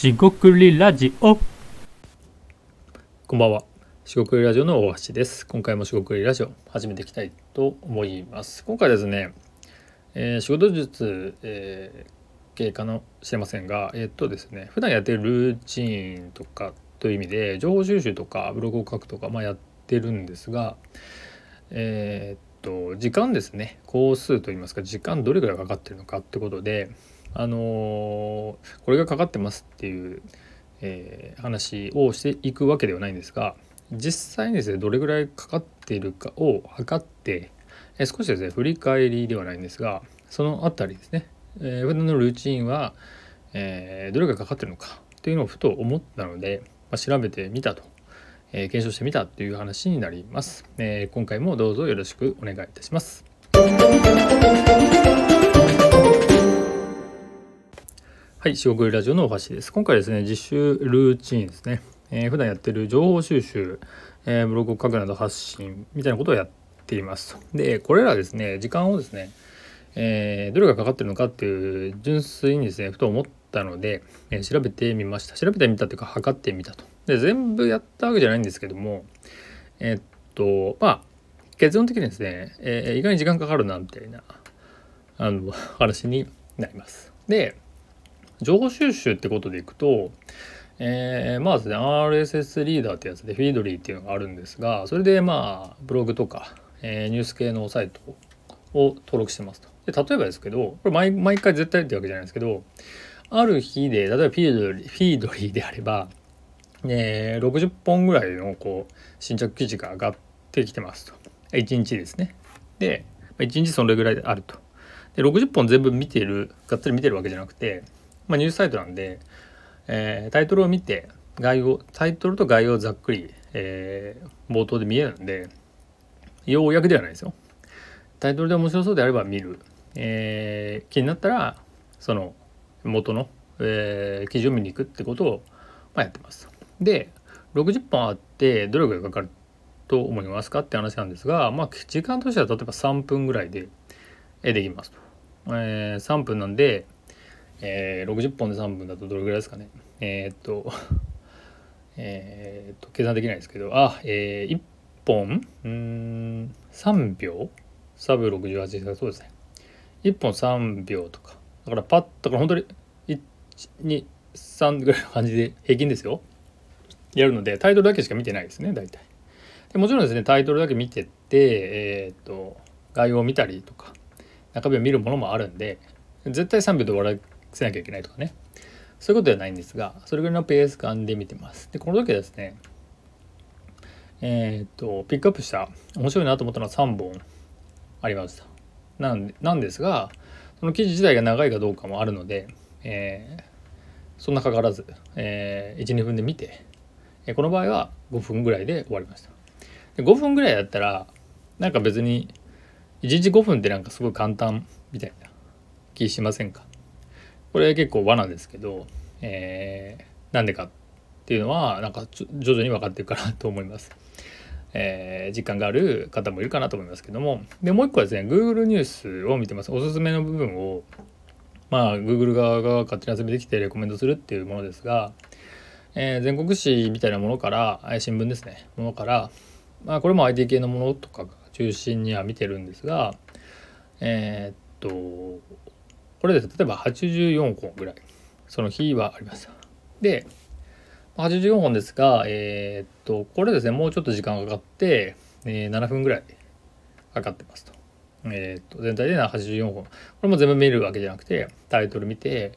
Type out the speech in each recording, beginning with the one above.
しごくりラジオ。こんばんは、しごくりラジオの大橋です。今回もしごくりラジオ始めていきたいと思います。今回ですね、仕事術、系かもしれませんが、ですね、普段やってるルーチンとかという意味で情報収集とかブログを書くとか、やってるんですが、時間ですね、工数といいますか、時間どれぐらいかかってるのかってことで、これがかかってますっていう、話をしていくわけではないんですが、実際にですね、どれぐらいかかっているかを測って、少しですね、振り返りではないんですが、そのあたりですね、普段のルーチンは、どれぐらいかかってるのかっていうのをふと思ったので、調べてみたと、検証してみたという話になります。今回もどうぞよろしくお願いいたします。はい、しごくりラジオのおはしです。今回ですね、実習ルーチンですね、普段やってる情報収集、ブログを書くなど発信みたいなことをやっています。で、これらですね、時間をですね、どれがかかってるのかっていう純粋にですね、ふと思ったので、調べてみました。調べてみたというか、測ってみたと。で、全部やったわけじゃないんですけども、結論的にですね、意外に時間かかるなみたいな話になります。で、情報収集ってことでいくと、ですね、RSS リーダーってやつでフィードリーっていうのがあるんですが、それでブログとか、ニュース系のサイトを登録してますと。で、例えばですけど、これ 毎回絶対ってわけじゃないんですけど、ある日で例えばフィードリーであれば、60本ぐらいの新着記事が上がってきてますと。1日ですね。で、1日それぐらいあると。で、60本全部見てる、がっつり見てるわけじゃなくて、ニュースサイトなんで、タイトルを見てタイトルと概要をざっくり、冒頭で見えるんで、要約ではないですよ。タイトルで面白そうであれば見る、気になったらその元の、記事を見に行くってことを、やってます。で、60本あってどれぐらいかかると思いますかって話なんですが、時間としては例えば3分ぐらいでできますと。3分なんで、60本で3分だとどれぐらいですかね。計算できないですけど、1本3秒サブ68がそうですね、1本3秒とかだから、パッと本当に123ぐらいの感じで平均ですよ、やるので、タイトルだけしか見てないですね、大体。で、もちろんですね、タイトルだけ見てって、概要を見たりとか中身を見るものもあるんで、絶対3秒で終わらせなきゃいけないとかね、そういうことではないんですが、それぐらいのペース感で見てます。で、この時はですね、ピックアップした面白いなと思ったのは3本ありました。なんですが、その記事自体が長いかどうかもあるので、そんなかからず、1,2 分で見て、この場合は5分ぐらいで終わりました。で、5分ぐらいだったら、なんか別に1日5分ってなんかすごい簡単みたいな気しませんか？これ結構罠ですけど、なんでかっていうのはなんか徐々に分かっていくかなと思います。実感がある方もいるかなと思いますけども。で、もう一個はですね、 Google ニュースを見てます。おすすめの部分を、Google 側が勝手に集めてきてレコメンドするっていうものですが、全国紙みたいなものから、新聞ですね、ものから、これも IT 系のものとか中心には見てるんですが、これですね、例えば84本ぐらいその日はありました。で、84本ですが、これですね、もうちょっと時間がかかって、7分ぐらいかかってますと。全体で84本。これも全部見るわけじゃなくて、タイトル見て、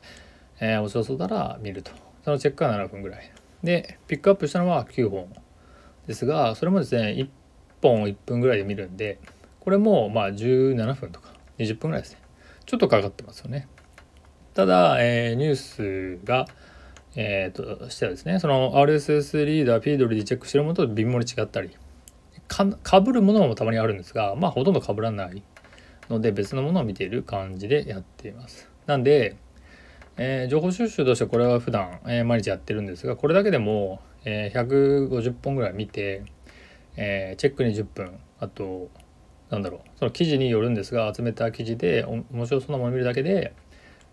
面白そうだら見ると。そのチェックは7分ぐらい。で、ピックアップしたのは9本ですが、それもですね、1本を1分ぐらいで見るんで、これも17分とか20分ぐらいですね。ちょっとかかってますよね。ただ、ニュースが、してはですね、その RSS リーダーフィードリーでチェックしてるものと微妙に違ったり、被るものもたまにあるんですが、ほとんど被らないので、別のものを見ている感じでやっています。なんで、情報収集としてこれは普段、毎日やってるんですが、これだけでも、150本ぐらい見て、チェックに10分、あとその記事によるんですが、集めた記事で面白そうなものを見るだけで、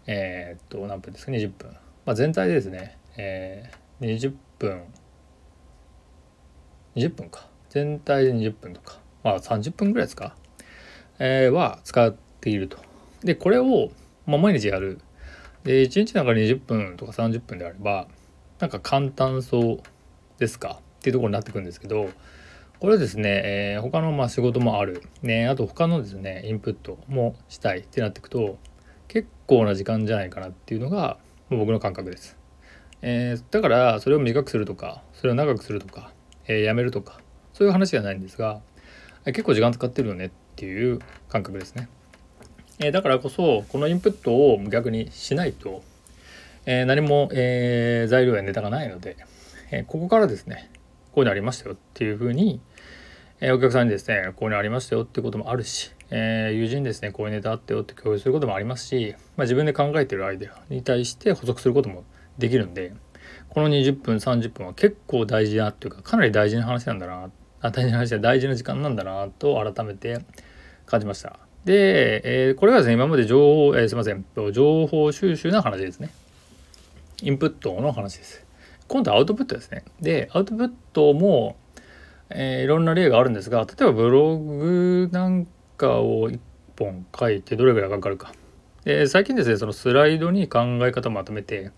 何分ですか、20分。全体でですね、20分か、全体で20分とか、まあ30分ぐらいですか、は使っていると。でこれを、まあ、毎日やる。で1日なんか20分とか30分であればなんか簡単そうですかっていうところになってくるんですけど、これですね、他のまあ仕事もある、ね、あと他のですねインプットもしたいってなっていくと結構な時間じゃないかなっていうのが僕の感覚です。だからそれを短くするとかそれを長くするとか、やめるとかそういう話じゃないんですが、結構時間使ってるよねっていう感覚ですね。だからこそこのインプットを逆にしないと、何も、材料やネタがないので、ここからですねこういうのありましたよっていうふうに、お客さんにですねこういうのありましたよっていうこともあるし、友人にですねこういうネタあったよって共有することもありますし、まあ、自分で考えているアイデアに対して補足することもできるんで、この20分30分は結構大事なっていうか、かなり大事な話なんだな、大事な時間なんだなと改めて感じました。で、これはですね今まで情報収集の話ですね。インプットの話です。今度はアウトプットですね。でアウトプットも、いろんな例があるんですが、例えばブログなんかを1本書いてどれぐらいかかるか。で最近ですねそのスライドに考え方をまとめて、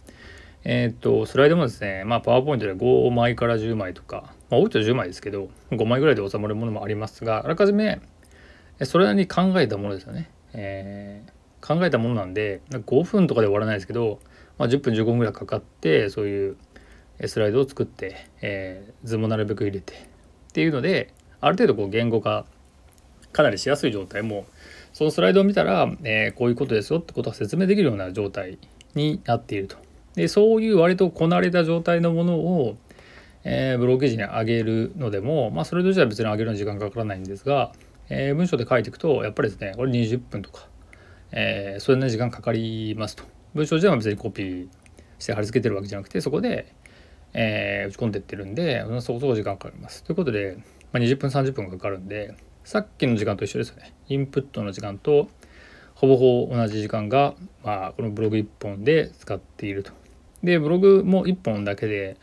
スライドもですね、まあ、パワーポイントで5枚から10枚とか、まあ、多いと10枚ですけど5枚ぐらいで収まるものもありますが、あらかじめそれなりに考えたものですよね、考えたものなんで5分とかで終わらないですけど、まあ、10分15分ぐらいかかってそういうスライドを作って、図もなるべく入れてっていうので、ある程度こう言語化かなりしやすい状態、もそのスライドを見たら、こういうことですよってことが説明できるような状態になっていると。でそういう割とこなれた状態のものを、ブログ記事に上げるのでも、まあ、それとしては別に上げるのに時間かからないんですが、文章で書いていくとやっぱりですねこれ20分とか、それなりに時間かかりますと。文章自体は別にコピーして貼り付けてるわけじゃなくて、そこで、打ち込んでいってるんでそこそこ時間かかりますということで、まあ、20分30分かかるんで、さっきの時間と一緒ですよね。インプットの時間とほぼほぼ同じ時間が、まあ、このブログ1本で使っていると。でブログも1本だけで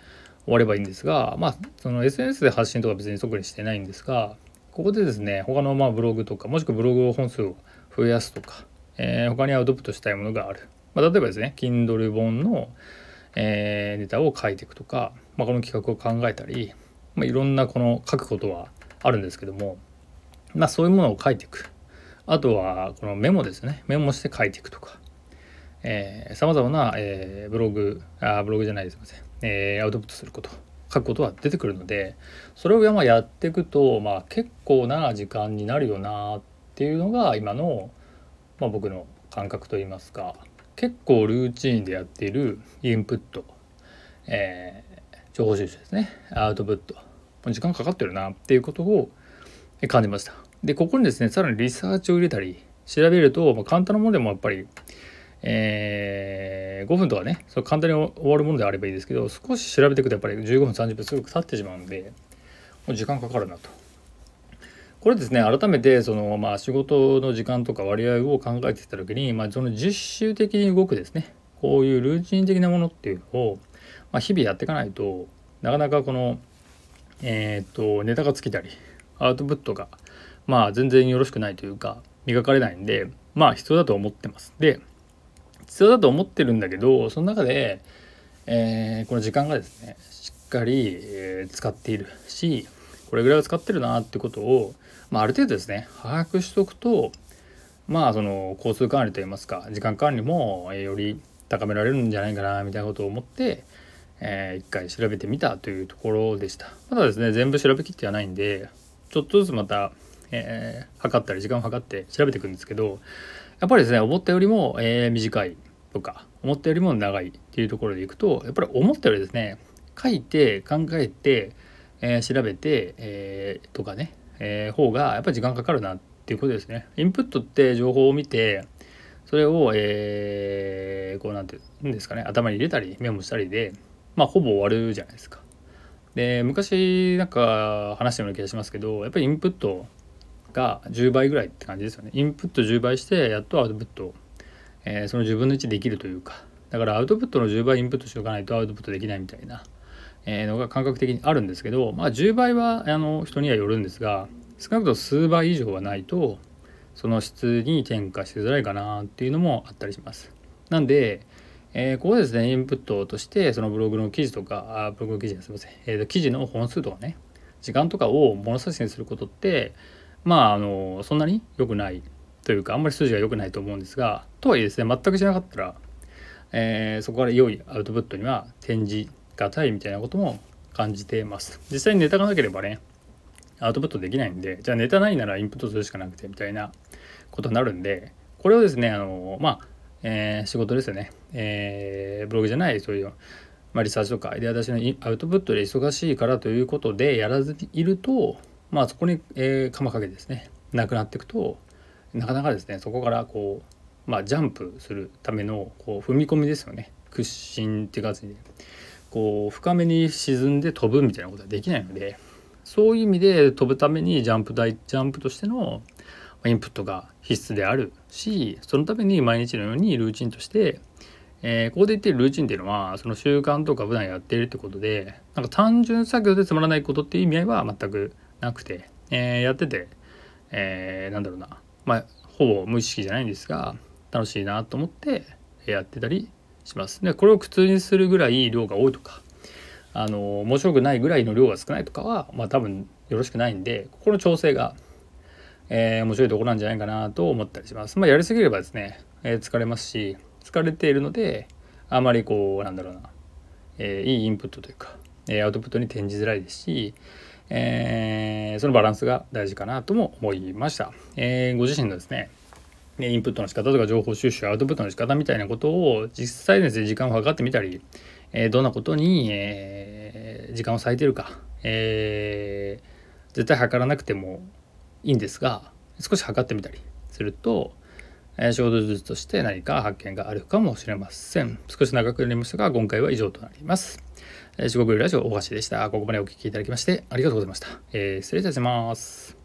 終わればいいんですが、まあ、その SNS で発信とか別に特にしてないんですが、ここでですね他のまあブログとかもしくはブログ本数を増やすとか、他にアウトプットしたいものがある、まあ、例えばですね Kindle 本の、ネタを書いていくとか、まあ、この企画を考えたり、まあ、いろんなこの書くことはあるんですけども、まあ、そういうものを書いていく、あとはこのメモですね、メモして書いていくとか、さまざまな、アウトプットすること、書くことは出てくるので、それをまあやっていくと、まあ、結構な時間になるよなっていうのが今の、まあ、僕の感覚といいますか、結構ルーチンでやっているインプット、情報収集ですね、アウトプット時間かかってるなっていうことを感じました。でここにですねさらにリサーチを入れたり調べると、まあ、簡単なものでもやっぱり5分とかね、それ簡単に終わるものであればいいですけど、少し調べていくとやっぱり15分30分すぐ経ってしまうんで時間かかるなと。これですね改めてその、まあ、仕事の時間とか割合を考えてきた時に、まあ、その実習的に動くですねこういうルーチン的なものっていうのを、まあ、日々やっていかないとなかなかこの、ネタが尽きたりアウトプットが、まあ、全然よろしくないというか磨かれないんで、まあ必要だと思ってます。で必要だと思ってるんだけど、その中で、この時間がですねしっかり、使っているし、これぐらいは使ってるなってことを、まあ、ある程度ですね把握しておくと、まあその交通管理といいますか時間管理も、より高められるんじゃないかなみたいなことを思って、一回調べてみたというところでした。ただですね全部調べきってはないんでちょっとずつまた、測ったり時間を測って調べていくんですけど、やっぱりですね思ったよりも、短いとか思ったよりも長いっていうところでいくと、やっぱり思ったよりですね書いて考えて、調べて、とかね、方がやっぱり時間かかるなっていうことですね。インプットって情報を見てそれを、こうなんて言うんですかね頭に入れたりメモしたりで、まあほぼ終わるじゃないですか。で昔なんか話したような気がしますけど、やっぱりインプットが10倍ぐらいって感じですよね。インプット10倍してやっとアウトプット、その10分の1できるというか、だからアウトプットの10倍インプットしておかないとアウトプットできないみたいなのが感覚的にあるんですけど、まあ、10倍は人にはよるんですが、少なくとも数倍以上はないとその質に転化しづらいかなっていうのもあったりします。なんで、ここですね、インプットとしてそのブログの記事とかブログの記事ですみません、記事の本数とかね、時間とかを物差しにすることってそんなに良くないというか、あんまり数字が良くないと思うんですが、とはいえですね、全くしなかったら、そこから良いアウトプットには転じがたいみたいなことも感じています。実際にネタがなければねアウトプットできないんで、じゃあネタないならインプットするしかなくてみたいなことになるんで、これをですね仕事ですよね、ブログじゃないそういう、リサーチとかアイデア出しのアウトプットで忙しいからということでやらずにいると、そこに鎌かけですねなくなっていくと、なかなかですねそこからジャンプするための踏み込みですよね、屈伸っていう感じで深めに沈んで飛ぶみたいなことはできないので、そういう意味で飛ぶためにジャンプとしてのインプットが必須であるし、そのために毎日のようにルーチンとして、ここで言っているルーチンっていうのはその習慣とか普段やっているってことで、なんか単純作業でつまらないことっていう意味合いは全くなくて、やってて、ほぼ無意識じゃないんですが楽しいなと思ってやってたりします。でこれを苦痛にするぐらい量が多いとか面白くないぐらいの量が少ないとかは、多分よろしくないんで、ここの調整が、面白いところなんじゃないかなと思ったりします。やりすぎればですね、疲れますし、疲れているのであまりいいインプットというか、アウトプットに転じづらいですし、そのバランスが大事かなとも思いました。ご自身のですねインプットの仕方とか情報収集アウトプットの仕方みたいなことを実際にですね時間を計ってみたり、どんなことに時間を割いてるか、絶対計らなくてもいいんですが、少し計ってみたりすると仕事術として何か発見があるかもしれません。少し長くなりましたが今回は以上となります。四国よりラジオ大橋でした。ここまでお聞きいただきましてありがとうございました。失礼いたします。